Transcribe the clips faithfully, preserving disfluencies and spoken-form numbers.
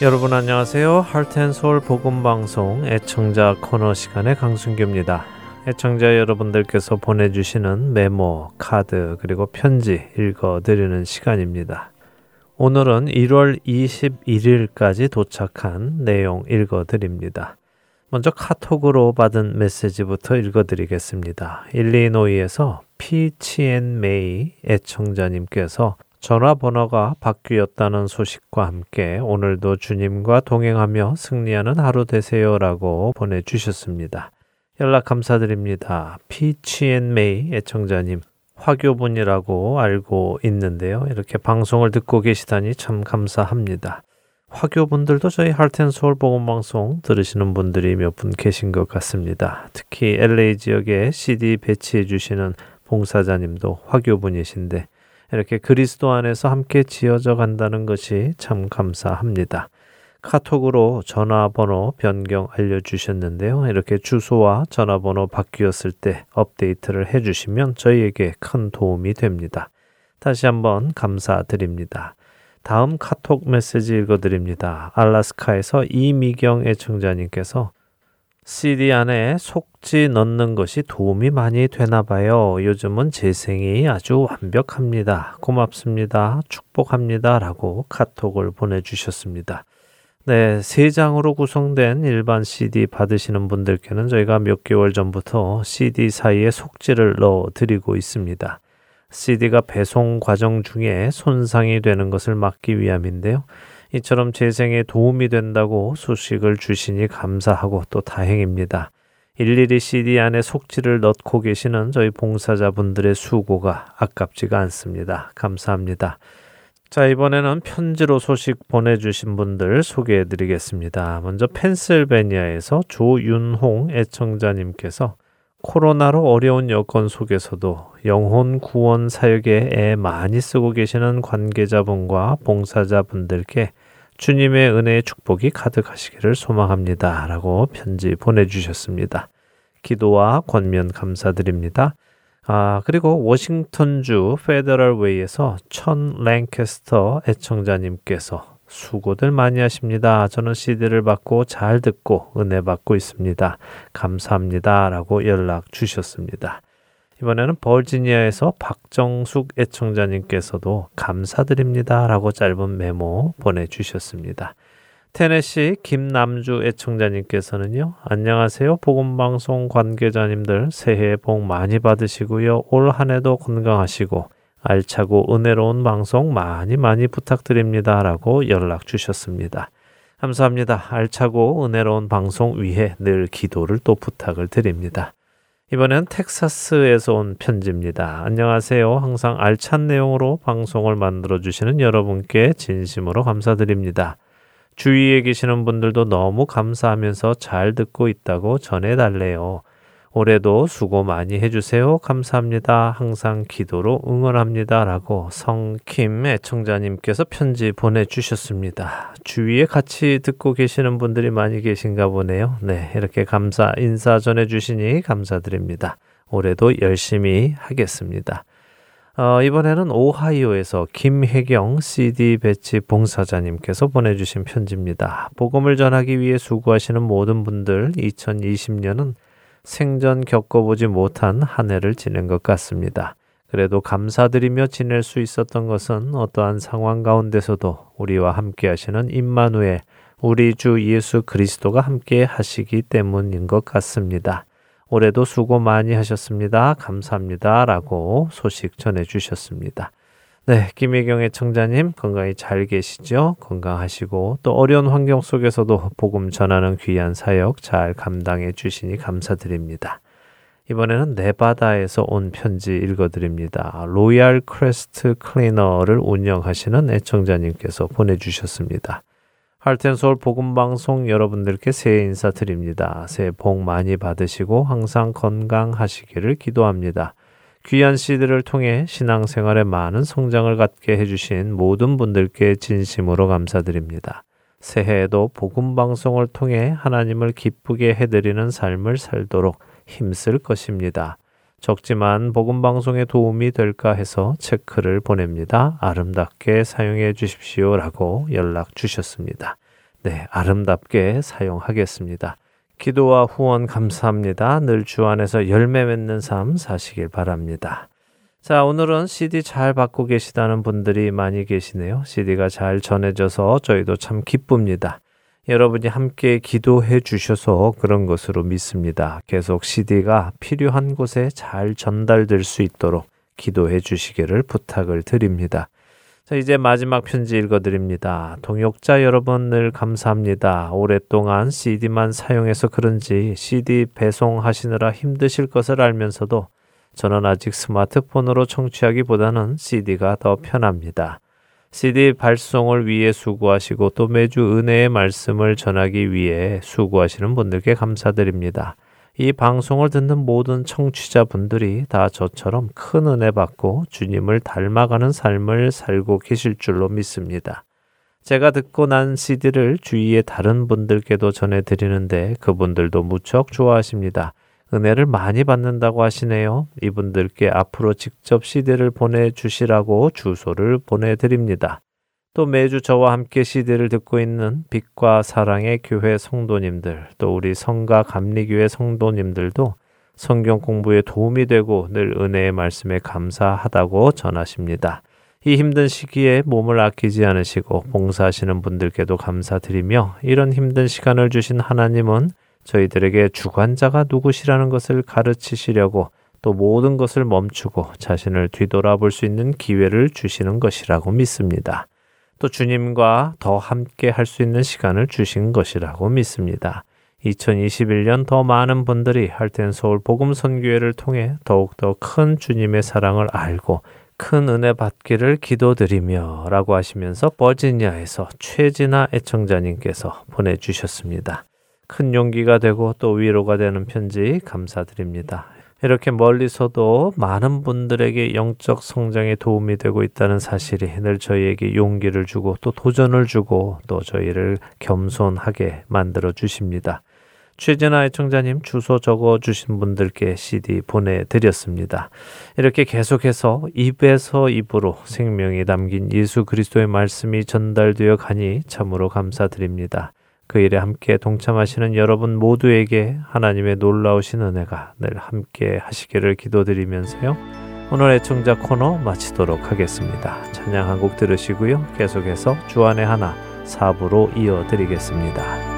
여러분 안녕하세요. Heart and Soul 복음방송 애청자 코너 시간의 강순규입니다. 애청자 여러분들께서 보내주시는 메모, 카드, 그리고 편지 읽어드리는 시간입니다. 오늘은 일월 이십일일까지 도착한 내용 읽어드립니다. 먼저 카톡으로 받은 메시지부터 읽어드리겠습니다. 일리노이에서 피치앤메이 애청자님께서 전화번호가 바뀌었다는 소식과 함께 오늘도 주님과 동행하며 승리하는 하루 되세요 라고 보내주셨습니다. 연락 감사드립니다. 피치앤메이 애청자님, 화교분이라고 알고 있는데요. 이렇게 방송을 듣고 계시다니 참 감사합니다. 화교분들도 저희 하트앤소울 복음방송 들으시는 분들이 몇 분 계신 것 같습니다. 특히 엘에이 지역에 씨디 배치해 주시는 봉사자님도 화교분이신데 이렇게 그리스도 안에서 함께 지어져 간다는 것이 참 감사합니다. 카톡으로 전화번호 변경 알려주셨는데요. 이렇게 주소와 전화번호 바뀌었을 때 업데이트를 해주시면 저희에게 큰 도움이 됩니다. 다시 한번 감사드립니다. 다음 카톡 메시지 읽어드립니다. 알라스카에서 이미경 애청자님께서 씨디 안에 속지 넣는 것이 도움이 많이 되나봐요. 요즘은 재생이 아주 완벽합니다. 고맙습니다. 축복합니다. 라고 카톡을 보내주셨습니다. 네, 세 장으로 구성된 일반 씨디 받으시는 분들께는 저희가 몇 개월 전부터 씨디 사이에 속지를 넣어드리고 있습니다. 씨디가 배송 과정 중에 손상이 되는 것을 막기 위함인데요. 이처럼 재생에 도움이 된다고 소식을 주시니 감사하고 또 다행입니다. 일일이 씨디 안에 속지를 넣고 계시는 저희 봉사자분들의 수고가 아깝지가 않습니다. 감사합니다. 자, 이번에는 편지로 소식 보내주신 분들 소개해드리겠습니다. 먼저 펜실베니아에서 조윤홍 애청자님께서 코로나로 어려운 여건 속에서도 영혼 구원 사역에 애 많이 쓰고 계시는 관계자분과 봉사자분들께 주님의 은혜의 축복이 가득하시기를 소망합니다. 라고 편지 보내주셨습니다. 기도와 권면 감사드립니다. 아, 그리고 워싱턴주 페더럴웨이에서 천 랭캐스터 애청자님께서 수고들 많이 하십니다. 저는 씨디를 받고 잘 듣고 은혜 받고 있습니다. 감사합니다. 라고 연락 주셨습니다. 이번에는 버지니아에서 박정숙 애청자님께서도 감사드립니다. 라고 짧은 메모 보내주셨습니다. 테네시 김남주 애청자님께서는요. 안녕하세요. 복음방송 관계자님들 새해 복 많이 받으시고요. 올 한 해도 건강하시고 알차고 은혜로운 방송 많이 많이 부탁드립니다. 라고 연락 주셨습니다. 감사합니다. 알차고 은혜로운 방송 위해 늘 기도를 또 부탁을 드립니다. 이번엔 텍사스에서 온 편지입니다. 안녕하세요. 항상 알찬 내용으로 방송을 만들어주시는 여러분께 진심으로 감사드립니다. 주위에 계시는 분들도 너무 감사하면서 잘 듣고 있다고 전해달래요. 올해도 수고 많이 해주세요. 감사합니다. 항상 기도로 응원합니다. 라고 성킴 애청자님께서 편지 보내주셨습니다. 주위에 같이 듣고 계시는 분들이 많이 계신가 보네요. 네, 이렇게 감사 인사 전해주시니 감사드립니다. 올해도 열심히 하겠습니다. 어, 이번에는 오하이오에서 김혜경 씨디 배치 봉사자님께서 보내주신 편지입니다. 복음을 전하기 위해 수고하시는 모든 분들, 이천이십년은 생전 겪어보지 못한 한 해를 지낸 것 같습니다. 그래도 감사드리며 지낼 수 있었던 것은 어떠한 상황 가운데서도 우리와 함께 하시는 임마누엘, 우리 주 예수 그리스도가 함께 하시기 때문인 것 같습니다. 올해도 수고 많이 하셨습니다. 감사합니다. 라고 소식 전해주셨습니다. 네, 김혜경의 청자님 건강히 잘 계시죠? 건강하시고 또 어려운 환경 속에서도 복음 전하는 귀한 사역 잘 감당해 주시니 감사드립니다. 이번에는 네바다에서 온 편지 읽어드립니다. 로얄 크레스트 클리너를 운영하시는 애청자님께서 보내주셨습니다. 하트앤소울 복음방송 여러분들께 새해 인사드립니다. 새해 복 많이 받으시고 항상 건강하시기를 기도합니다. 귀한 씨디를 통해 신앙생활에 많은 성장을 갖게 해주신 모든 분들께 진심으로 감사드립니다. 새해에도 복음방송을 통해 하나님을 기쁘게 해드리는 삶을 살도록 힘쓸 것입니다. 적지만 복음방송에 도움이 될까 해서 체크를 보냅니다. 아름답게 사용해 주십시오. 라고 연락 주셨습니다. 네, 아름답게 사용하겠습니다. 기도와 후원 감사합니다. 늘 주 안에서 열매 맺는 삶 사시길 바랍니다. 자, 오늘은 씨디 잘 받고 계시다는 분들이 많이 계시네요. 씨디가 잘 전해져서 저희도 참 기쁩니다. 여러분이 함께 기도해 주셔서 그런 것으로 믿습니다. 계속 씨디가 필요한 곳에 잘 전달될 수 있도록 기도해 주시기를 부탁을 드립니다. 자, 이제 마지막 편지 읽어드립니다. 동역자 여러분 늘 감사합니다. 오랫동안 씨디만 사용해서 그런지 씨디 배송하시느라 힘드실 것을 알면서도 저는 아직 스마트폰으로 청취하기보다는 씨디가 더 편합니다. 씨디 발송을 위해 수고하시고 또 매주 은혜의 말씀을 전하기 위해 수고하시는 분들께 감사드립니다. 이 방송을 듣는 모든 청취자분들이 다 저처럼 큰 은혜 받고 주님을 닮아가는 삶을 살고 계실 줄로 믿습니다. 제가 듣고 난 씨디를 주위의 다른 분들께도 전해드리는데 그분들도 무척 좋아하십니다. 은혜를 많이 받는다고 하시네요. 이분들께 앞으로 직접 씨디를 보내주시라고 주소를 보내드립니다. 또 매주 저와 함께 씨디를 듣고 있는 빛과 사랑의 교회 성도님들, 또 우리 성가 감리교회 성도님들도 성경 공부에 도움이 되고 늘 은혜의 말씀에 감사하다고 전하십니다. 이 힘든 시기에 몸을 아끼지 않으시고 봉사하시는 분들께도 감사드리며, 이런 힘든 시간을 주신 하나님은 저희들에게 주관자가 누구시라는 것을 가르치시려고 또 모든 것을 멈추고 자신을 뒤돌아볼 수 있는 기회를 주시는 것이라고 믿습니다. 또 주님과 더 함께 할 수 있는 시간을 주신 것이라고 믿습니다. 이천이십일 년 더 많은 분들이 하트 앤 소울 복음 선교회를 통해 더욱더 큰 주님의 사랑을 알고 큰 은혜 받기를 기도드리며 라고 하시면서 버지니아에서 최지나 애청자님께서 보내주셨습니다. 큰 용기가 되고 또 위로가 되는 편지 감사드립니다. 이렇게 멀리서도 많은 분들에게 영적 성장에 도움이 되고 있다는 사실이 늘 저희에게 용기를 주고 또 도전을 주고 또 저희를 겸손하게 만들어 주십니다. 최진아 애청자님 주소 적어주신 분들께 씨디 보내드렸습니다. 이렇게 계속해서 입에서 입으로 생명이 담긴 예수 그리스도의 말씀이 전달되어 가니 참으로 감사드립니다. 그 일에 함께 동참하시는 여러분 모두에게 하나님의 놀라우신 은혜가 늘 함께 하시기를 기도드리면서요. 오늘 애청자 코너 마치도록 하겠습니다. 찬양 한 곡 들으시고요. 계속해서 주안의 하나 사 부로 이어드리겠습니다.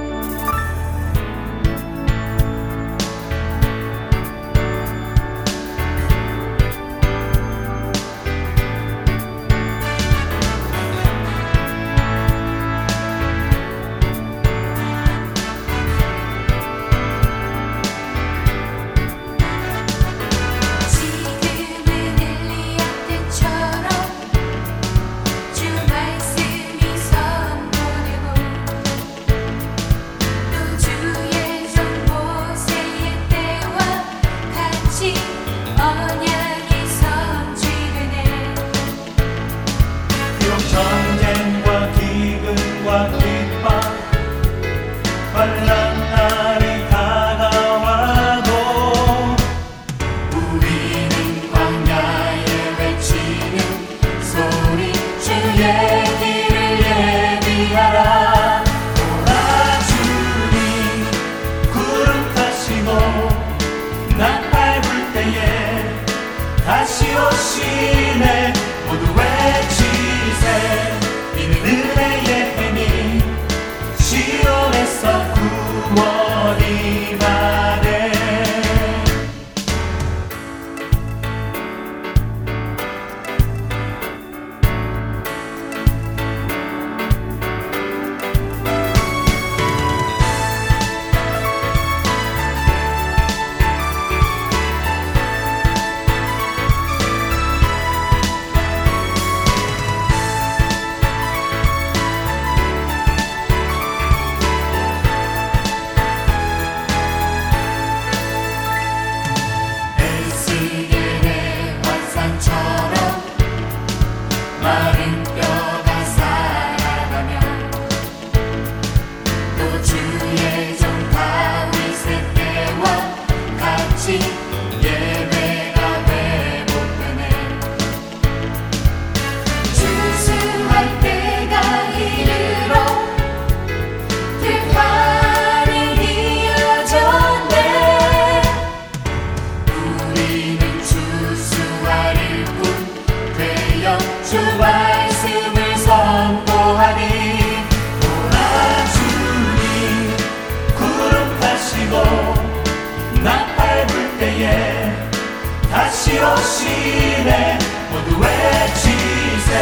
이루시네 모두 외치세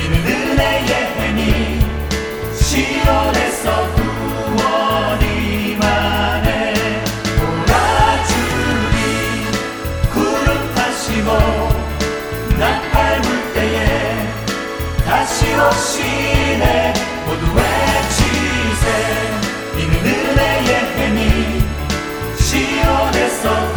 이는 은혜의 행위 시온에서 구원이 만에 보라주리 구름 타시고 나팔 불 때에 다시 오시네 모두 외치세 이는 은혜의 행위 시온에서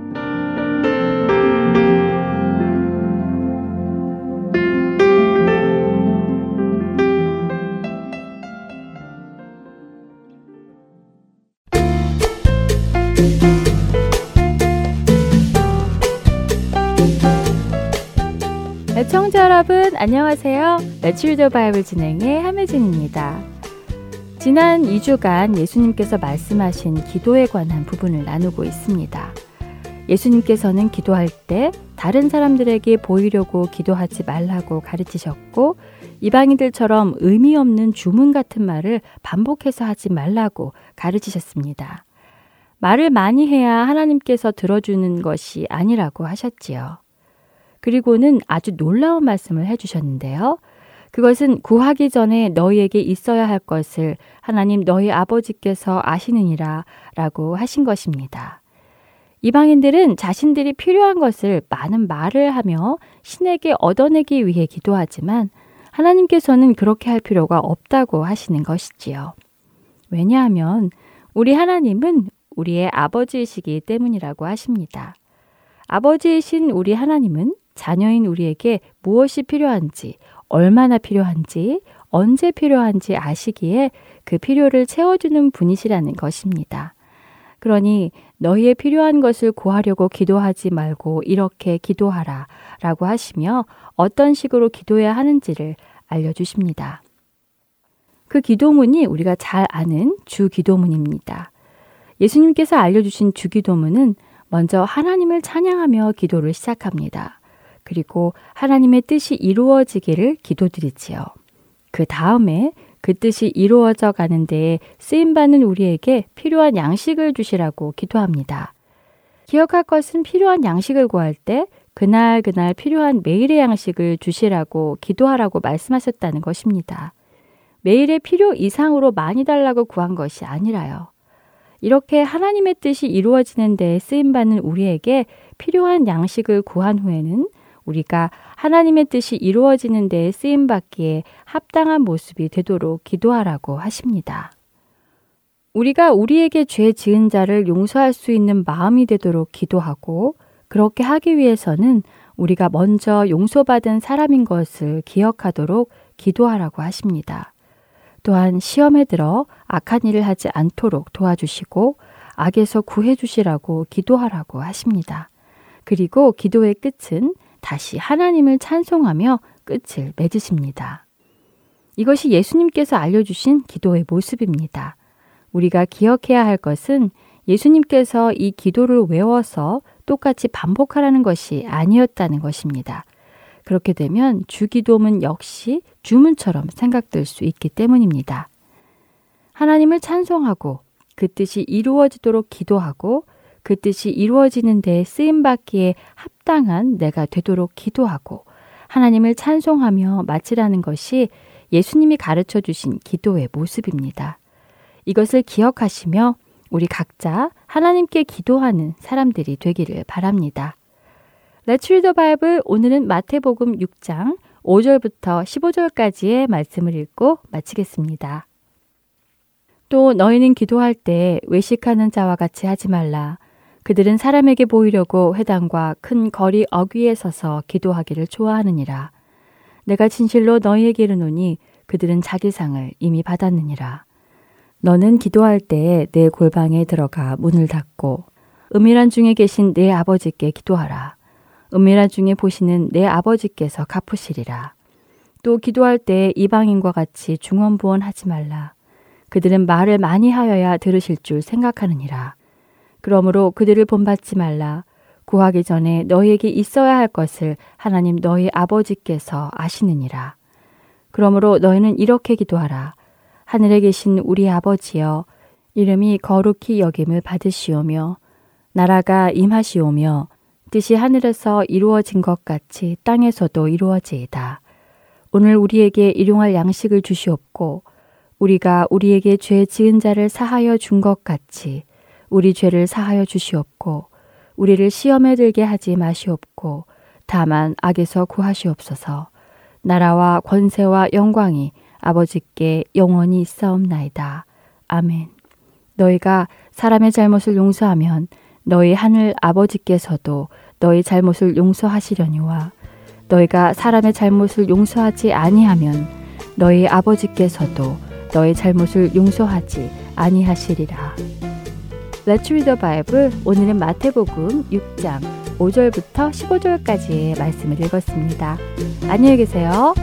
시청자 여러분 안녕하세요. Let's Read the Bible 진행의 함혜진입니다. 지난 이 주간 예수님께서 말씀하신 기도에 관한 부분을 나누고 있습니다. 예수님께서는 기도할 때 다른 사람들에게 보이려고 기도하지 말라고 가르치셨고, 이방인들처럼 의미 없는 주문 같은 말을 반복해서 하지 말라고 가르치셨습니다. 말을 많이 해야 하나님께서 들어주는 것이 아니라고 하셨지요. 그리고는 아주 놀라운 말씀을 해주셨는데요. 그것은 구하기 전에 너희에게 있어야 할 것을 하나님 너희 아버지께서 아시느니라 라고 하신 것입니다. 이방인들은 자신들이 필요한 것을 많은 말을 하며 신에게 얻어내기 위해 기도하지만 하나님께서는 그렇게 할 필요가 없다고 하시는 것이지요. 왜냐하면 우리 하나님은 우리의 아버지이시기 때문이라고 하십니다. 아버지이신 우리 하나님은 자녀인 우리에게 무엇이 필요한지, 얼마나 필요한지, 언제 필요한지 아시기에 그 필요를 채워주는 분이시라는 것입니다. 그러니 너희의 필요한 것을 구하려고 기도하지 말고 이렇게 기도하라 라고 하시며 어떤 식으로 기도해야 하는지를 알려주십니다. 그 기도문이 우리가 잘 아는 주기도문입니다. 예수님께서 알려주신 주기도문은 먼저 하나님을 찬양하며 기도를 시작합니다. 그리고 하나님의 뜻이 이루어지기를 기도드리지요. 그 다음에 그 뜻이 이루어져 가는 데에 쓰임받는 우리에게 필요한 양식을 주시라고 기도합니다. 기억할 것은 필요한 양식을 구할 때 그날 그날 필요한 매일의 양식을 주시라고 기도하라고 말씀하셨다는 것입니다. 매일의 필요 이상으로 많이 달라고 구한 것이 아니라요. 이렇게 하나님의 뜻이 이루어지는 데에 쓰임받는 우리에게 필요한 양식을 구한 후에는 우리가 하나님의 뜻이 이루어지는 데에 쓰임받기에 합당한 모습이 되도록 기도하라고 하십니다. 우리가 우리에게 죄 지은 자를 용서할 수 있는 마음이 되도록 기도하고, 그렇게 하기 위해서는 우리가 먼저 용서받은 사람인 것을 기억하도록 기도하라고 하십니다. 또한 시험에 들어 악한 일을 하지 않도록 도와주시고 악에서 구해주시라고 기도하라고 하십니다. 그리고 기도의 끝은 다시 하나님을 찬송하며 끝을 맺으십니다. 이것이 예수님께서 알려주신 기도의 모습입니다. 우리가 기억해야 할 것은 예수님께서 이 기도를 외워서 똑같이 반복하라는 것이 아니었다는 것입니다. 그렇게 되면 주기도문 역시 주문처럼 생각될 수 있기 때문입니다. 하나님을 찬송하고 그 뜻이 이루어지도록 기도하고 그 뜻이 이루어지는 데에 쓰임받기에 합당한 내가 되도록 기도하고 하나님을 찬송하며 마치라는 것이 예수님이 가르쳐 주신 기도의 모습입니다. 이것을 기억하시며 우리 각자 하나님께 기도하는 사람들이 되기를 바랍니다. Let's read the Bible. 오늘은 마태복음 육 장 오 절부터 십오 절까지의 말씀을 읽고 마치겠습니다. 또 너희는 기도할 때 외식하는 자와 같이 하지 말라. 그들은 사람에게 보이려고 회당과 큰 거리 어귀에 서서 기도하기를 좋아하느니라. 내가 진실로 너희에게 이르노니 그들은 자기 상을 이미 받았느니라. 너는 기도할 때에 내 골방에 들어가 문을 닫고 은밀한 중에 계신 내 아버지께 기도하라. 은밀한 중에 보시는 내 아버지께서 갚으시리라. 또 기도할 때에 이방인과 같이 중언부언하지 말라. 그들은 말을 많이 하여야 들으실 줄 생각하느니라. 그러므로 그들을 본받지 말라. 구하기 전에 너희에게 있어야 할 것을 하나님 너희 아버지께서 아시느니라. 그러므로 너희는 이렇게 기도하라. 하늘에 계신 우리 아버지여, 이름이 거룩히 여김을 받으시오며 나라가 임하시오며 뜻이 하늘에서 이루어진 것 같이 땅에서도 이루어지이다. 오늘 우리에게 일용할 양식을 주시옵고 우리가 우리에게 죄 지은 자를 사하여 준 것 같이 우리 죄를 사하여 주시옵고 우리를 시험에 들게 하지 마시옵고 다만 악에서 구하시옵소서. 나라와 권세와 영광이 아버지께 영원히 있사옵나이다. 아멘. 너희가 사람의 잘못을 용서하면 너희 하늘 아버지께서도 너희 잘못을 용서하시려니와 너희가 사람의 잘못을 용서하지 아니하면 너희 아버지께서도 너희 잘못을 용서하지 아니하시리라. Let's read the Bible. 오늘은 마태복음 육 장 오 절부터 십오 절까지의 말씀을 읽었습니다. 안녕히 계세요.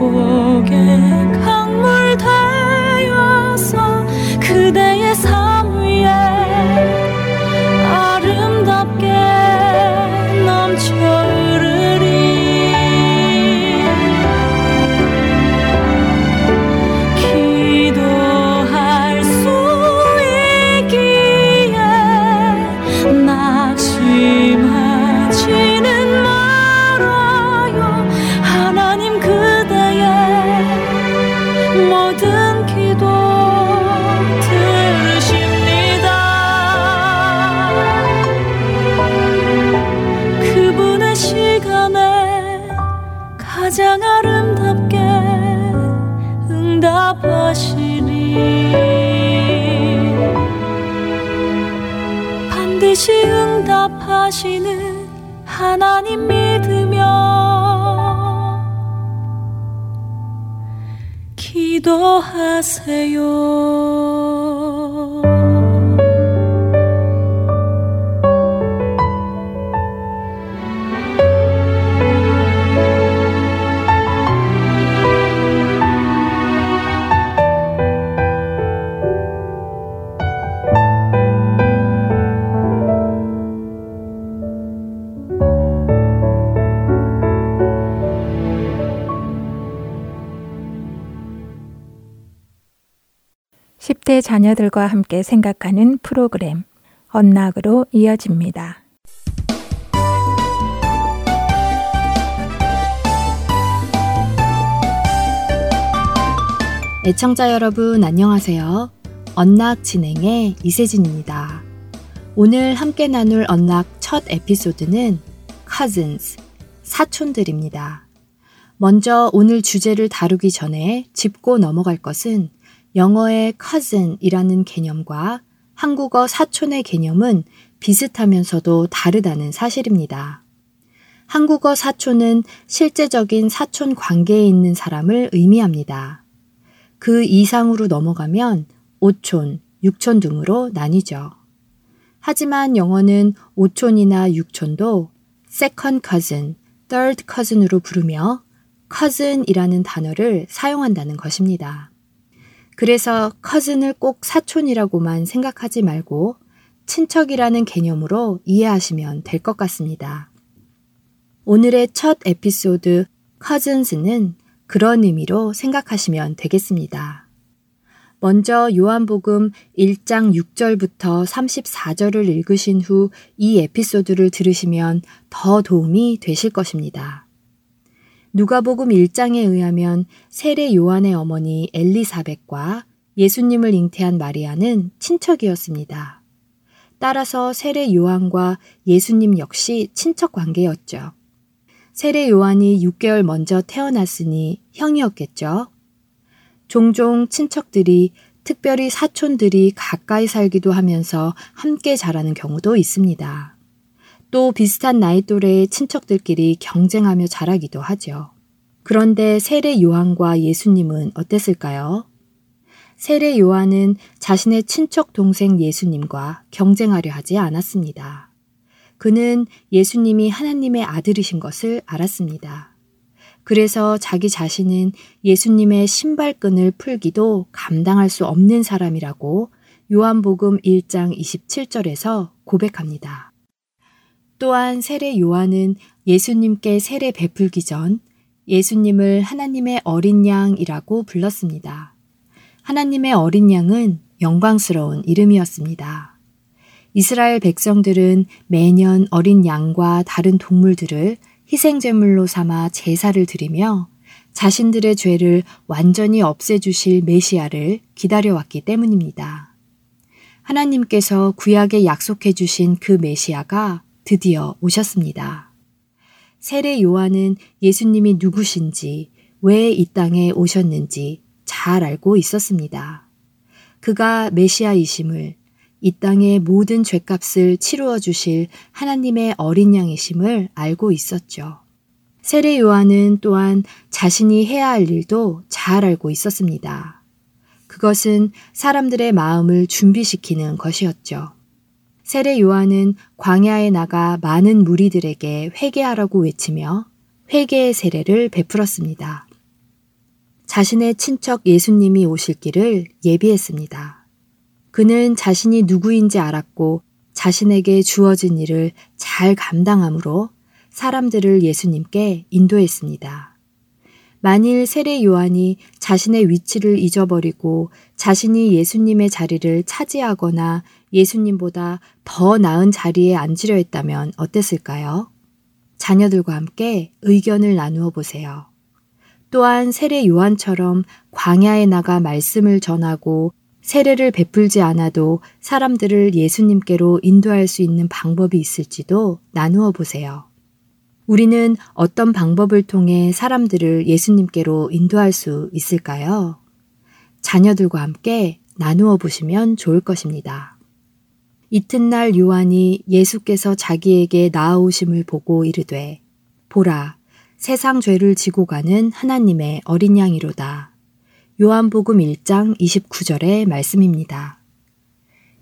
축복의 강물 다 반드시 응답하시는 하나님 믿으며 기도하세요. 십 대 자녀들과 함께 생각하는 프로그램 언락으로 이어집니다. 애청자 여러분 안녕하세요. 언락 진행의 이세진입니다. 오늘 함께 나눌 언락 첫 에피소드는 cousins, 사촌들입니다. 먼저 오늘 주제를 다루기 전에 짚고 넘어갈 것은 영어의 cousin이라는 개념과 한국어 사촌의 개념은 비슷하면서도 다르다는 사실입니다. 한국어 사촌은 실제적인 사촌 관계에 있는 사람을 의미합니다. 그 이상으로 넘어가면 오촌, 육촌 등으로 나뉘죠. 하지만 영어는 오촌이나 육촌도 second cousin, third cousin으로 부르며 cousin이라는 단어를 사용한다는 것입니다. 그래서 cousin을 꼭 사촌이라고만 생각하지 말고 친척이라는 개념으로 이해하시면 될 것 같습니다. 오늘의 첫 에피소드 cousins는 그런 의미로 생각하시면 되겠습니다. 먼저 요한복음 일 장 육 절부터 삼십사 절을 읽으신 후 이 에피소드를 들으시면 더 도움이 되실 것입니다. 누가복음 일 장에 의하면 세례 요한의 어머니 엘리사벳과 예수님을 잉태한 마리아는 친척이었습니다. 따라서 세례 요한과 예수님 역시 친척 관계였죠. 세례 요한이 육 개월 먼저 태어났으니 형이었겠죠. 종종 친척들이, 특별히 사촌들이 가까이 살기도 하면서 함께 자라는 경우도 있습니다. 또 비슷한 나이 또래의 친척들끼리 경쟁하며 자라기도 하죠. 그런데 세례 요한과 예수님은 어땠을까요? 세례 요한은 자신의 친척 동생 예수님과 경쟁하려 하지 않았습니다. 그는 예수님이 하나님의 아들이신 것을 알았습니다. 그래서 자기 자신은 예수님의 신발끈을 풀기도 감당할 수 없는 사람이라고 요한복음 일 장 이십칠 절에서 고백합니다. 또한 세례 요한은 예수님께 세례 베풀기 전 예수님을 하나님의 어린 양이라고 불렀습니다. 하나님의 어린 양은 영광스러운 이름이었습니다. 이스라엘 백성들은 매년 어린 양과 다른 동물들을 희생제물로 삼아 제사를 드리며 자신들의 죄를 완전히 없애주실 메시아를 기다려왔기 때문입니다. 하나님께서 구약에 약속해 주신 그 메시아가 드디어 오셨습니다. 세례 요한은 예수님이 누구신지, 왜 이 땅에 오셨는지 잘 알고 있었습니다. 그가 메시아이심을, 이 땅의 모든 죄값을 치루어 주실 하나님의 어린 양이심을 알고 있었죠. 세례 요한은 또한 자신이 해야 할 일도 잘 알고 있었습니다. 그것은 사람들의 마음을 준비시키는 것이었죠. 세례 요한은 광야에 나가 많은 무리들에게 회개하라고 외치며 회개의 세례를 베풀었습니다. 자신의 친척 예수님이 오실 길을 예비했습니다. 그는 자신이 누구인지 알았고 자신에게 주어진 일을 잘 감당함으로 사람들을 예수님께 인도했습니다. 만일 세례 요한이 자신의 위치를 잊어버리고 자신이 예수님의 자리를 차지하거나 예수님보다 더 나은 자리에 앉으려 했다면 어땠을까요? 자녀들과 함께 의견을 나누어 보세요. 또한 세례 요한처럼 광야에 나가 말씀을 전하고 세례를 베풀지 않아도 사람들을 예수님께로 인도할 수 있는 방법이 있을지도 나누어 보세요. 우리는 어떤 방법을 통해 사람들을 예수님께로 인도할 수 있을까요? 자녀들과 함께 나누어 보시면 좋을 것입니다. 이튿날 요한이 예수께서 자기에게 나아오심을 보고 이르되 보라, 세상 죄를 지고 가는 하나님의 어린 양이로다. 요한복음 일 장 이십구 절의 말씀입니다.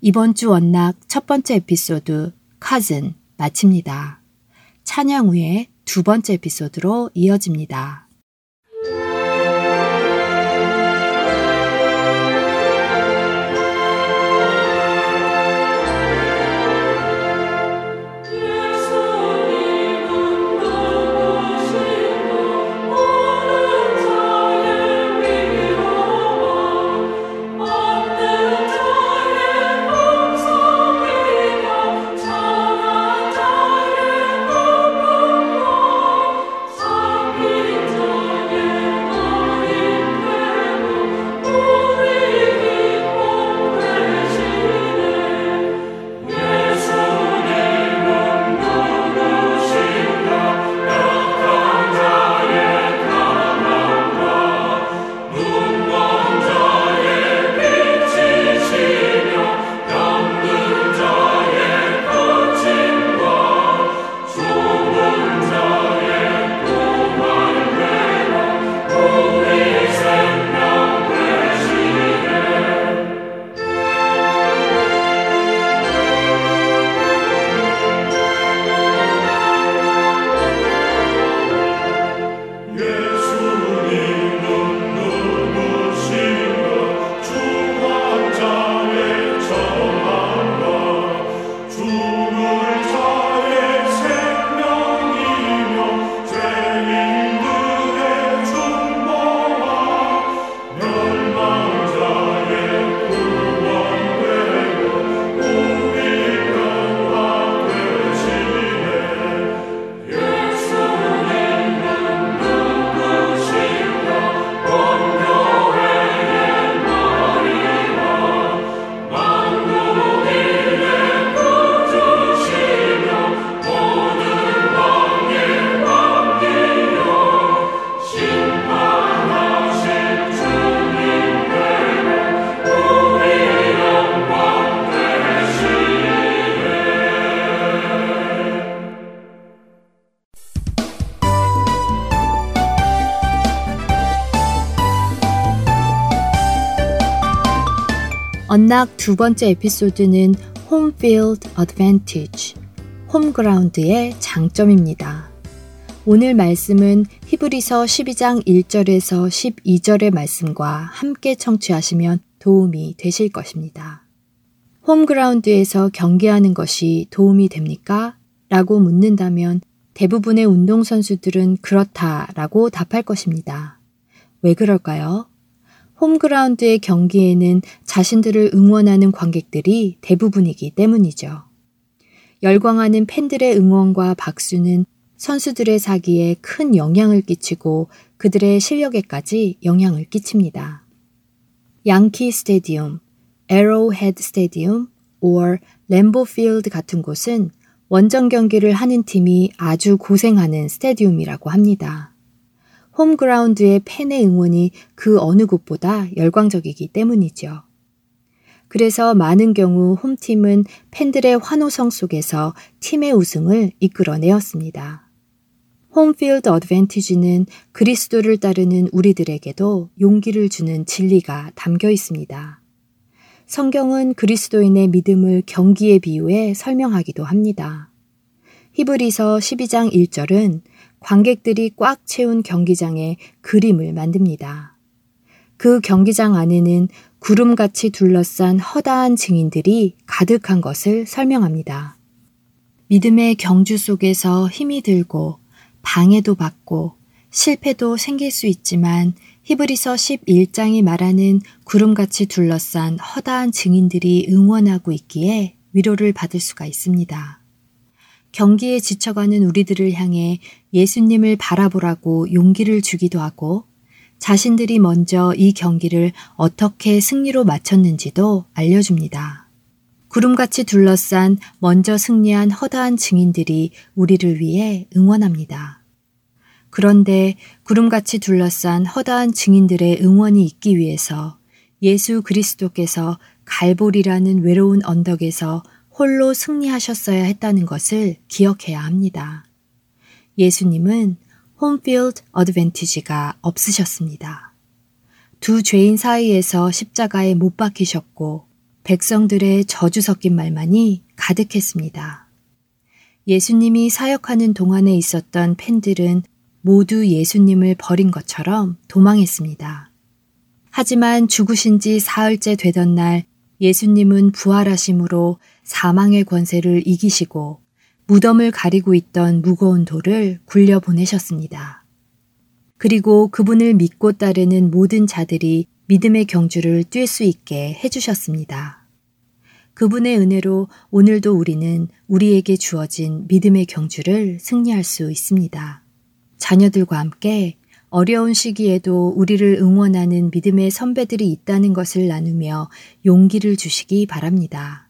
이번 주 언락 첫 번째 에피소드 카즌 마칩니다. 찬양 후에 두 번째 에피소드로 이어집니다. 언락 두 번째 에피소드는 홈필드 어드밴티지, 홈그라운드의 장점입니다. 오늘 말씀은 히브리서 십이 장 일 절에서 십이 절의 말씀과 함께 청취하시면 도움이 되실 것입니다. 홈그라운드에서 경기하는 것이 도움이 됩니까? 라고 묻는다면 대부분의 운동선수들은 그렇다라고 답할 것입니다. 왜 그럴까요? 홈그라운드의 경기에는 자신들을 응원하는 관객들이 대부분이기 때문이죠. 열광하는 팬들의 응원과 박수는 선수들의 사기에 큰 영향을 끼치고 그들의 실력에까지 영향을 끼칩니다. 양키 스테디움, 에로헤드 스테디움, or 램보 필드 같은 곳은 원정 경기를 하는 팀이 아주 고생하는 스테디움이라고 합니다. 홈그라운드의 팬의 응원이 그 어느 곳보다 열광적이기 때문이죠. 그래서 많은 경우 홈팀은 팬들의 환호성 속에서 팀의 우승을 이끌어내었습니다. 홈필드 어드밴티지는 그리스도를 따르는 우리들에게도 용기를 주는 진리가 담겨 있습니다. 성경은 그리스도인의 믿음을 경기에 비유해 설명하기도 합니다. 히브리서 십이 장 일 절은 관객들이 꽉 채운 경기장에 그림을 만듭니다. 그 경기장 안에는 구름같이 둘러싼 허다한 증인들이 가득한 것을 설명합니다. 믿음의 경주 속에서 힘이 들고 방해도 받고 실패도 생길 수 있지만 히브리서 십일 장이 말하는 구름같이 둘러싼 허다한 증인들이 응원하고 있기에 위로를 받을 수가 있습니다. 경기에 지쳐가는 우리들을 향해 예수님을 바라보라고 용기를 주기도 하고 자신들이 먼저 이 경기를 어떻게 승리로 마쳤는지도 알려줍니다. 구름같이 둘러싼 먼저 승리한 허다한 증인들이 우리를 위해 응원합니다. 그런데 구름같이 둘러싼 허다한 증인들의 응원이 있기 위해서 예수 그리스도께서 갈보리라는 외로운 언덕에서 홀로 승리하셨어야 했다는 것을 기억해야 합니다. 예수님은 홈필드 어드밴티지가 없으셨습니다. 두 죄인 사이에서 십자가에 못 박히셨고 백성들의 저주 섞인 말만이 가득했습니다. 예수님이 사역하는 동안에 있었던 팬들은 모두 예수님을 버린 것처럼 도망했습니다. 하지만 죽으신 지 사흘째 되던 날 예수님은 부활하심으로 사망의 권세를 이기시고 무덤을 가리고 있던 무거운 돌을 굴려 보내셨습니다. 그리고 그분을 믿고 따르는 모든 자들이 믿음의 경주를 뛸 수 있게 해주셨습니다. 그분의 은혜로 오늘도 우리는 우리에게 주어진 믿음의 경주를 승리할 수 있습니다. 자녀들과 함께 어려운 시기에도 우리를 응원하는 믿음의 선배들이 있다는 것을 나누며 용기를 주시기 바랍니다.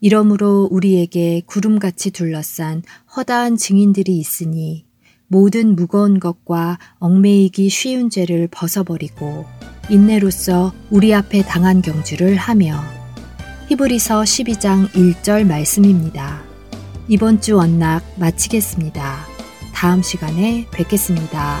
이러므로 우리에게 구름같이 둘러싼 허다한 증인들이 있으니 모든 무거운 것과 얽매이기 쉬운 죄를 벗어버리고 인내로써 우리 앞에 당한 경주를 하며 히브리서 십이 장 일 절 말씀입니다. 이번 주 언락 마치겠습니다. 다음 시간에 뵙겠습니다.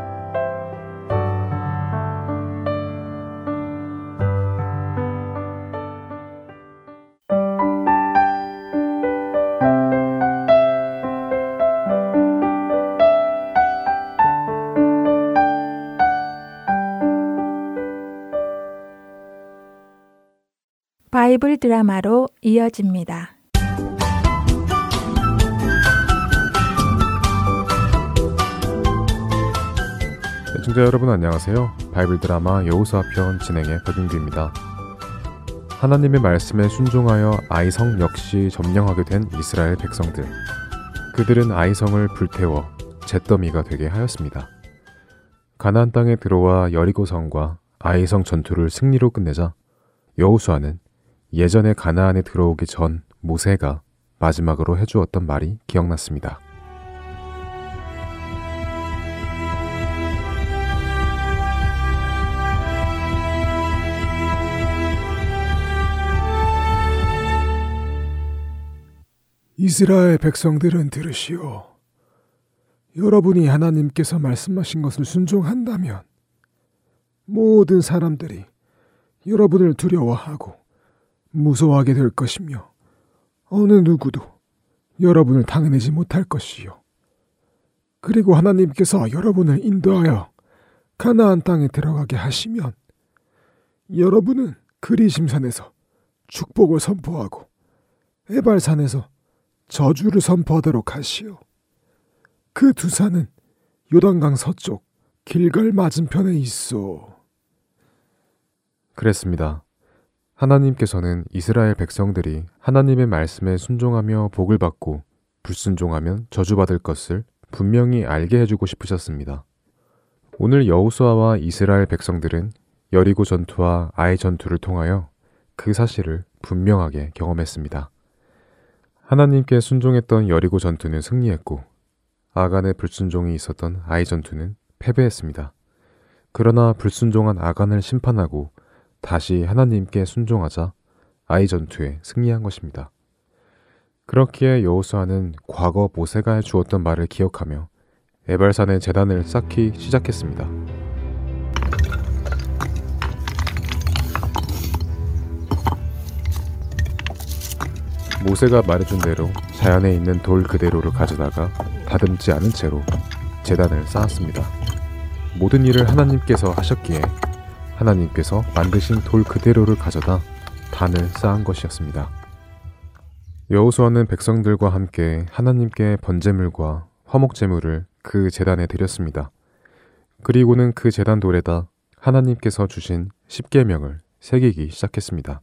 바이블 드라마로 이어집니다. 시청자 여러분 안녕하세요. 바이블 드라마 여호수아 편 진행의 박윤규입니다. 하나님의 말씀에 순종하여 아이성 역시 점령하게 된 이스라엘 백성들. 그들은 아이성을 불태워 잿더미가 되게 하였습니다. 가나안 땅에 들어와 여리고성과 아이성 전투를 승리로 끝내자 여호수아는 예전에 가나안에 들어오기 전 모세가 마지막으로 해주었던 말이 기억났습니다. 이스라엘 백성들은 들으시오. 여러분이 하나님께서 말씀하신 것을 순종한다면 모든 사람들이 여러분을 두려워하고 무서워하게 될 것이며 어느 누구도 여러분을 당해내지 못할 것이요. 그리고 하나님께서 여러분을 인도하여 가나안 땅에 들어가게 하시면 여러분은 그리심산에서 축복을 선포하고 에발산에서 저주를 선포하도록 하시오. 그 두 산은 요단강 서쪽 길갈 맞은편에 있소. 그랬습니다. 하나님께서는 이스라엘 백성들이 하나님의 말씀에 순종하며 복을 받고 불순종하면 저주받을 것을 분명히 알게 해주고 싶으셨습니다. 오늘 여호수아와 이스라엘 백성들은 여리고 전투와 아이 전투를 통하여 그 사실을 분명하게 경험했습니다. 하나님께 순종했던 여리고 전투는 승리했고 아간의 불순종이 있었던 아이 전투는 패배했습니다. 그러나 불순종한 아간을 심판하고 다시 하나님께 순종하자 아이 전투에 승리한 것입니다. 그렇기에 여호수아는 과거 모세가 해주었던 말을 기억하며 에발산의 제단을 쌓기 시작했습니다. 모세가 말해준 대로 자연에 있는 돌 그대로를 가져다가 다듬지 않은 채로 제단을 쌓았습니다. 모든 일을 하나님께서 하셨기에 하나님께서 만드신 돌 그대로를 가져다 단을 쌓은 것이었습니다. 여호수아는 백성들과 함께 하나님께 번제물과 화목제물을 그 제단에 드렸습니다. 그리고는 그 제단 돌에다 하나님께서 주신 십계명을 새기기 시작했습니다.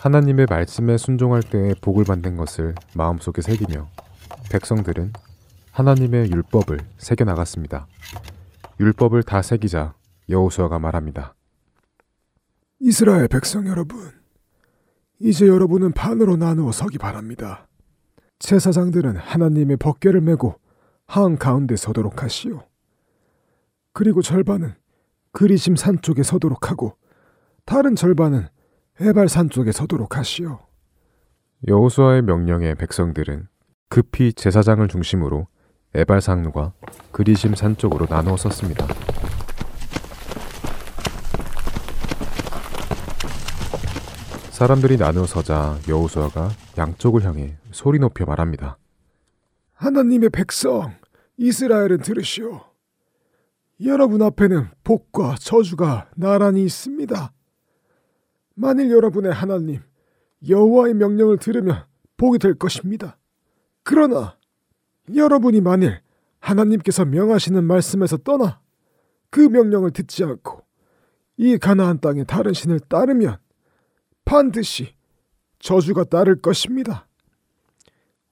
하나님의 말씀에 순종할 때에 복을 받는 것을 마음속에 새기며 백성들은 하나님의 율법을 새겨나갔습니다. 율법을 다 새기자 여호수아가 말합니다. 이스라엘 백성 여러분, 이제 여러분은 반으로 나누어 서기 바랍니다. 제사장들은 하나님의 법궤를 메고 한 가운데 서도록 하시오. 그리고 절반은 그리심 산 쪽에 서도록 하고 다른 절반은 에발산 쪽에 서도록 하시오. 여호수아의 명령에 백성들은 급히 제사장을 중심으로 에발산과 그리심산 쪽으로 나누어 섰습니다. 사람들이 나누어 서자 여호수아가 양쪽을 향해 소리 높여 말합니다. 하나님의 백성 이스라엘은 들으시오. 여러분 앞에는 복과 저주가 나란히 있습니다. 만일 여러분의 하나님 여호와의 명령을 들으면 복이 될 것입니다. 그러나 여러분이 만일 하나님께서 명하시는 말씀에서 떠나 그 명령을 듣지 않고 이 가나안 땅의 다른 신을 따르면 반드시 저주가 따를 것입니다.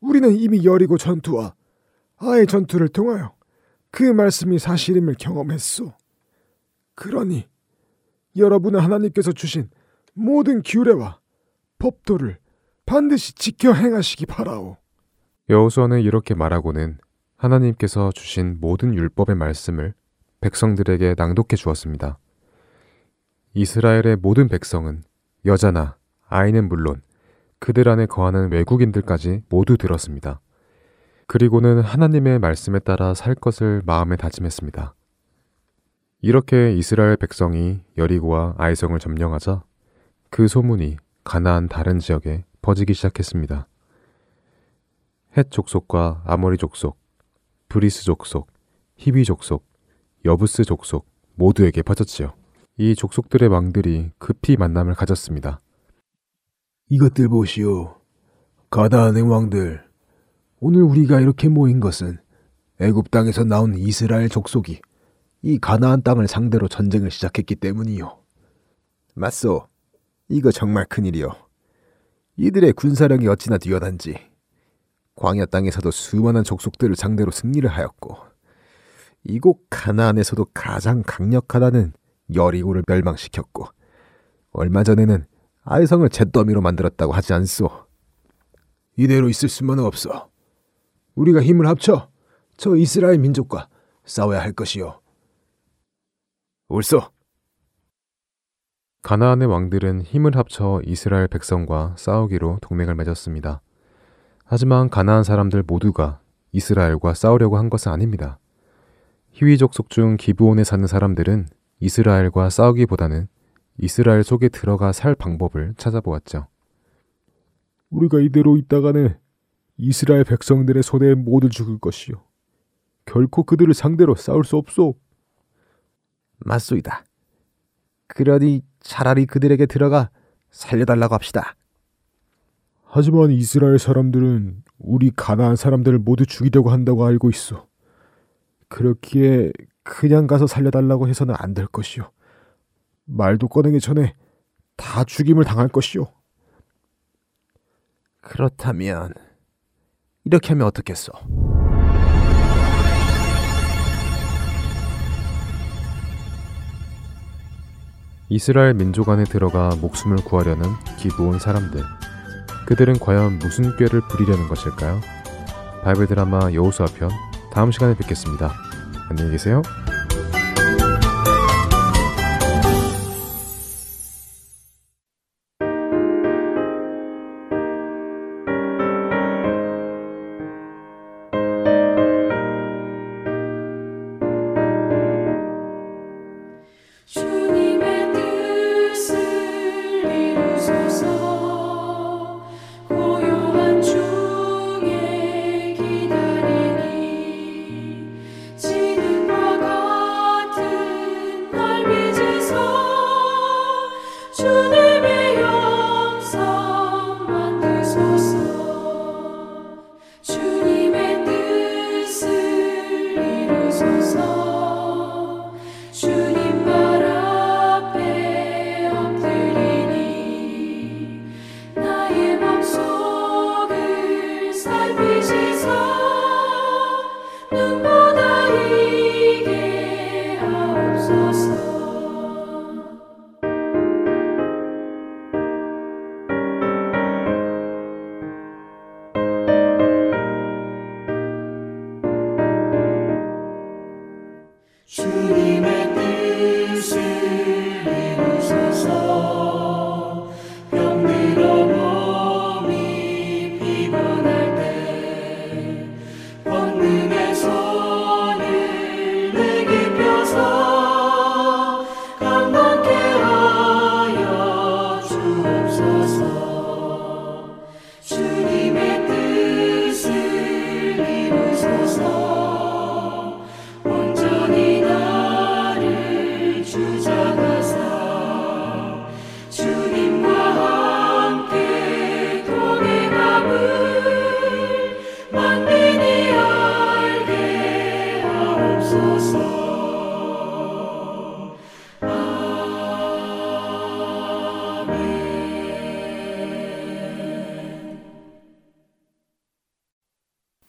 우리는 이미 여리고 전투와 아의 전투를 통하여 그 말씀이 사실임을 경험했소. 그러니 여러분은 하나님께서 주신 모든 규례와 법도를 반드시 지켜 행하시기 바라오. 여호수아는 이렇게 말하고는 하나님께서 주신 모든 율법의 말씀을 백성들에게 낭독해 주었습니다. 이스라엘의 모든 백성은 여자나 아이는 물론 그들 안에 거하는 외국인들까지 모두 들었습니다. 그리고는 하나님의 말씀에 따라 살 것을 마음에 다짐했습니다. 이렇게 이스라엘 백성이 여리고와 아이성을 점령하자 그 소문이 가나안 다른 지역에 퍼지기 시작했습니다. 헷 족속과 아모리 족속, 브리스 족속, 히위 족속, 여부스 족속 모두에게 퍼졌지요. 이 족속들의 왕들이 급히 만남을 가졌습니다. 이것들 보시오. 가나안의 왕들. 오늘 우리가 이렇게 모인 것은 애굽 땅에서 나온 이스라엘 족속이 이 가나안 땅을 상대로 전쟁을 시작했기 때문이요. 맞소. 이거 정말 큰일이요. 이들의 군사력이 어찌나 뛰어난지. 광야 땅에서도 수많은 족속들을 상대로 승리를 하였고 이곳 가나안에서도 가장 강력하다는 여리고를 멸망시켰고 얼마 전에는 아이성을 잿더미로 만들었다고 하지 않소. 이대로 있을 수만은 없어. 우리가 힘을 합쳐 저 이스라엘 민족과 싸워야 할 것이요. 옳소. 가나안의 왕들은 힘을 합쳐 이스라엘 백성과 싸우기로 동맹을 맺었습니다. 하지만 가나안 사람들 모두가 이스라엘과 싸우려고 한 것은 아닙니다. 히위 족속 중 기브온에 사는 사람들은 이스라엘과 싸우기보다는 이스라엘 속에 들어가 살 방법을 찾아보았죠. 우리가 이대로 있다가는 이스라엘 백성들의 손에 모두 죽을 것이요. 결코 그들을 상대로 싸울 수 없소. 맞소이다. 그러니 차라리 그들에게 들어가 살려달라고 합시다. 하지만 이스라엘 사람들은 우리 가나안 사람들을 모두 죽이려고 한다고 알고 있어. 그렇기에 그냥 가서 살려달라고 해서는 안 될 것이요. 말도 꺼내기 전에 다 죽임을 당할 것이요. 그렇다면 이렇게 하면 어떻겠소? 이스라엘 민족 안에 들어가 목숨을 구하려는 기브온 사람들. 그들은 과연 무슨 꾀를 부리려는 것일까요? 바이블 드라마 여호수아 편 다음 시간에 뵙겠습니다. 안녕히 계세요.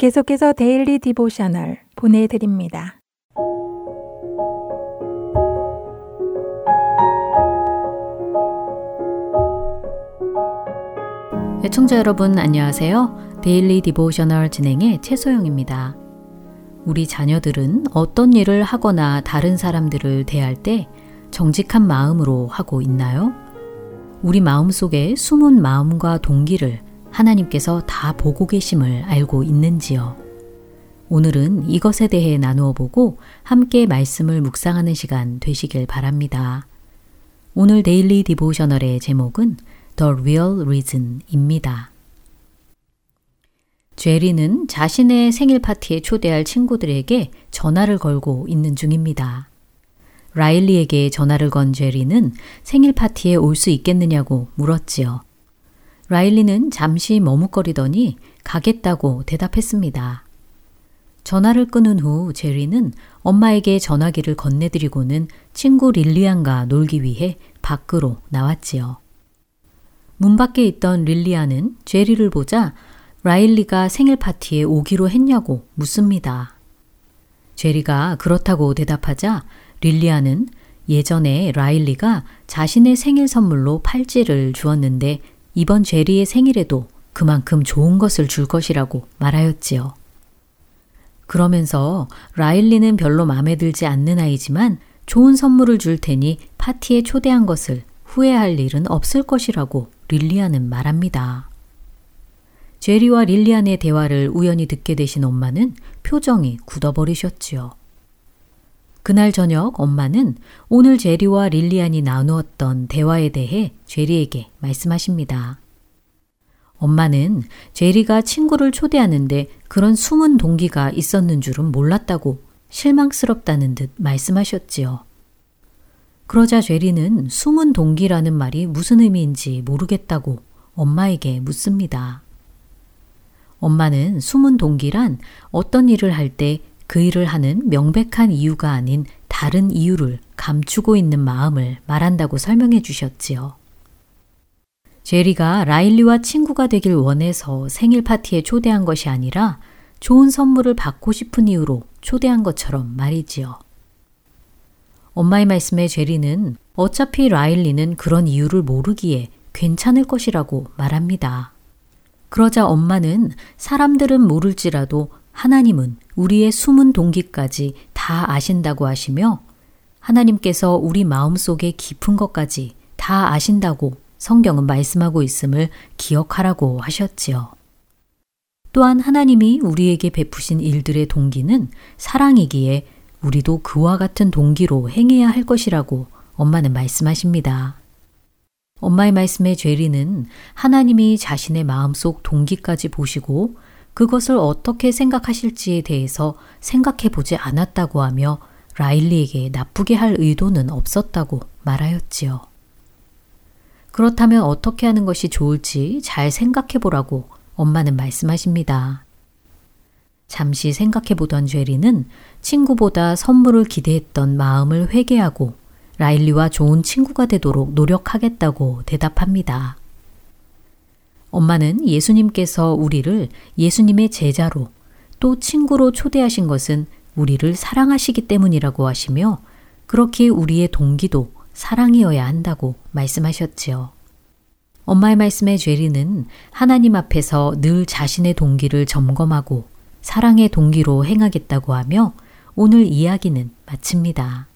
계속해서 데일리 디보셔널 보내드립니다. 애청자 여러분 안녕하세요. 데일리 디보셔널 진행의 최소영입니다. 우리 자녀들은 어떤 일을 하거나 다른 사람들을 대할 때 정직한 마음으로 하고 있나요? 우리 마음속에 숨은 마음과 동기를 하나님께서 다 보고 계심을 알고 있는지요? 오늘은 이것에 대해 나누어 보고 함께 말씀을 묵상하는 시간 되시길 바랍니다. 오늘 데일리 디보셔널의 제목은 The Real Reason입니다. 제리는 자신의 생일 파티에 초대할 친구들에게 전화를 걸고 있는 중입니다. 라일리에게 전화를 건 제리는 생일 파티에 올 수 있겠느냐고 물었지요. 라일리는 잠시 머뭇거리더니 가겠다고 대답했습니다. 전화를 끊은 후 제리는 엄마에게 전화기를 건네드리고는 친구 릴리안과 놀기 위해 밖으로 나왔지요. 문 밖에 있던 릴리안은 제리를 보자 라일리가 생일 파티에 오기로 했냐고 묻습니다. 제리가 그렇다고 대답하자 릴리안은 예전에 라일리가 자신의 생일 선물로 팔찌를 주었는데 이번 제리의 생일에도 그만큼 좋은 것을 줄 것이라고 말하였지요. 그러면서 라일리는 별로 마음에 들지 않는 아이지만 좋은 선물을 줄 테니 파티에 초대한 것을 후회할 일은 없을 것이라고 릴리안은 말합니다. 제리와 릴리안의 대화를 우연히 듣게 되신 엄마는 표정이 굳어버리셨지요. 그날 저녁 엄마는 오늘 제리와 릴리안이 나누었던 대화에 대해 제리에게 말씀하십니다. 엄마는 제리가 친구를 초대하는데 그런 숨은 동기가 있었는 줄은 몰랐다고 실망스럽다는 듯 말씀하셨지요. 그러자 제리는 숨은 동기라는 말이 무슨 의미인지 모르겠다고 엄마에게 묻습니다. 엄마는 숨은 동기란 어떤 일을 할 때 그 일을 하는 명백한 이유가 아닌 다른 이유를 감추고 있는 마음을 말한다고 설명해 주셨지요. 제리가 라일리와 친구가 되길 원해서 생일 파티에 초대한 것이 아니라 좋은 선물을 받고 싶은 이유로 초대한 것처럼 말이지요. 엄마의 말씀에 제리는 어차피 라일리는 그런 이유를 모르기에 괜찮을 것이라고 말합니다. 그러자 엄마는 사람들은 모를지라도 하나님은 우리의 숨은 동기까지 다 아신다고 하시며 하나님께서 우리 마음속의 깊은 것까지 다 아신다고 성경은 말씀하고 있음을 기억하라고 하셨지요. 또한 하나님이 우리에게 베푸신 일들의 동기는 사랑이기에 우리도 그와 같은 동기로 행해야 할 것이라고 엄마는 말씀하십니다. 엄마의 말씀에 제리는 하나님이 자신의 마음속 동기까지 보시고 그것을 어떻게 생각하실지에 대해서 생각해보지 않았다고 하며 라일리에게 나쁘게 할 의도는 없었다고 말하였지요. 그렇다면 어떻게 하는 것이 좋을지 잘 생각해보라고 엄마는 말씀하십니다. 잠시 생각해보던 제리는 친구보다 선물을 기대했던 마음을 회개하고 라일리와 좋은 친구가 되도록 노력하겠다고 대답합니다. 엄마는 예수님께서 우리를 예수님의 제자로 또 친구로 초대하신 것은 우리를 사랑하시기 때문이라고 하시며 그렇게 우리의 동기도 사랑이어야 한다고 말씀하셨지요. 엄마의 말씀에 제리는 하나님 앞에서 늘 자신의 동기를 점검하고 사랑의 동기로 행하겠다고 하며 오늘 이야기는 마칩니다.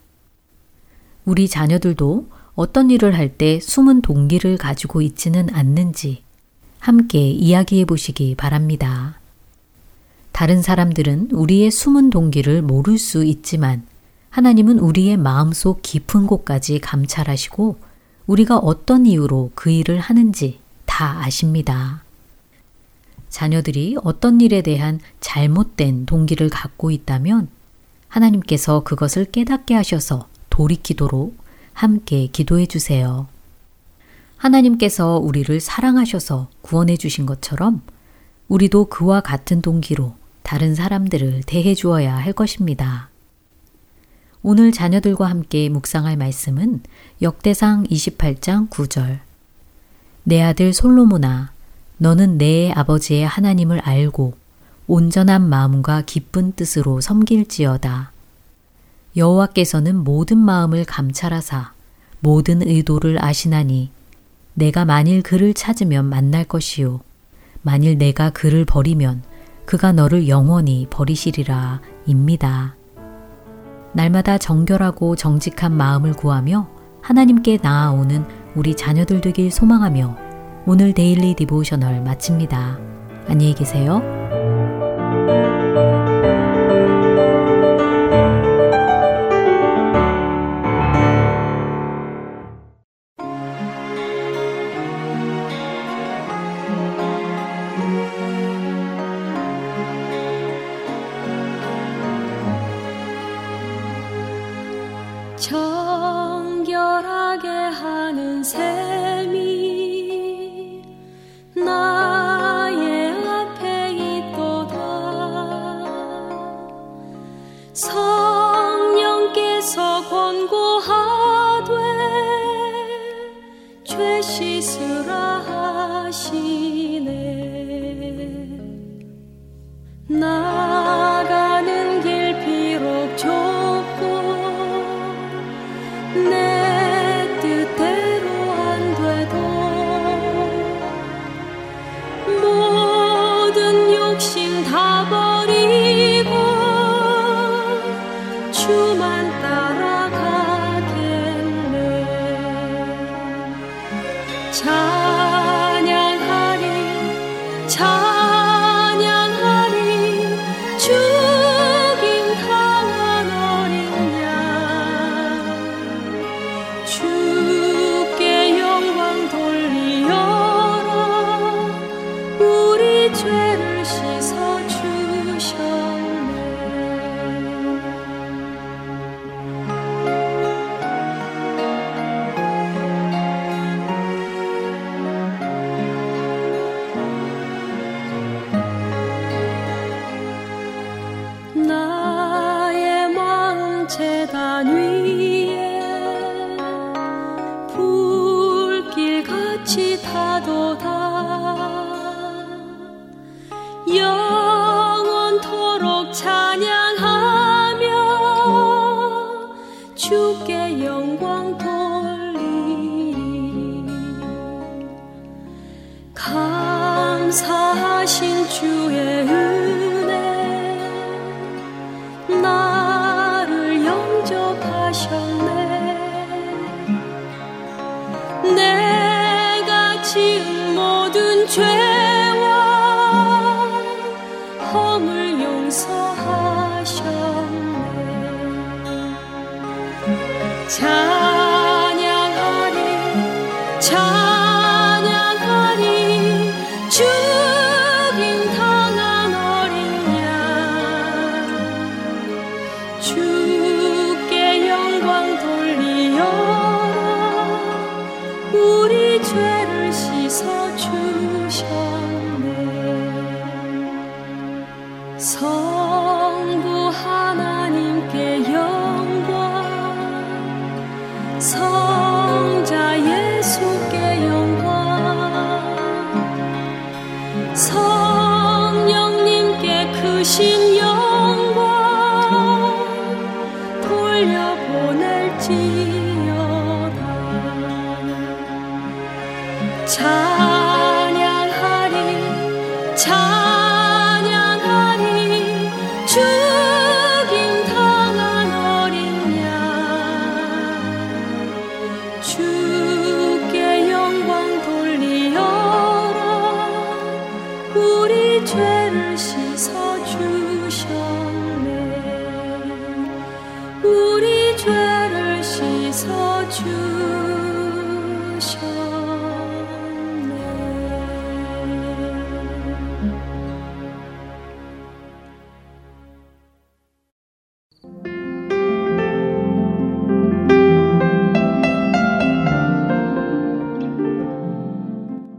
우리 자녀들도 어떤 일을 할 때 숨은 동기를 가지고 있지는 않는지 함께 이야기해 보시기 바랍니다. 다른 사람들은 우리의 숨은 동기를 모를 수 있지만 하나님은 우리의 마음속 깊은 곳까지 감찰하시고 우리가 어떤 이유로 그 일을 하는지 다 아십니다. 자녀들이 어떤 일에 대한 잘못된 동기를 갖고 있다면 하나님께서 그것을 깨닫게 하셔서 돌이키도록 함께 기도해 주세요. 하나님께서 우리를 사랑하셔서 구원해 주신 것처럼 우리도 그와 같은 동기로 다른 사람들을 대해 주어야 할 것입니다. 오늘 자녀들과 함께 묵상할 말씀은 역대상 이십팔 장 구 절 내 아들 솔로몬아 너는 내 아버지의 하나님을 알고 온전한 마음과 기쁜 뜻으로 섬길지어다. 여호와께서는 모든 마음을 감찰하사 모든 의도를 아시나니 내가 만일 그를 찾으면 만날 것이요 만일 내가 그를 버리면 그가 너를 영원히 버리시리라 입니다. 날마다 정결하고 정직한 마음을 구하며 하나님께 나아오는 우리 자녀들 되길 소망하며 오늘 데일리 디보셔널 마칩니다. 안녕히 계세요.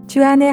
주안의